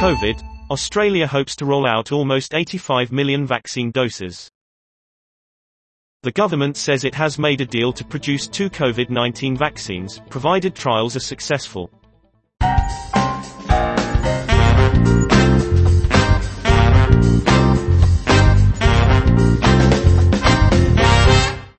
COVID, Australia hopes to roll out almost 85 million vaccine doses. The government says it has made a deal to produce two COVID-19 vaccines, provided trials are successful.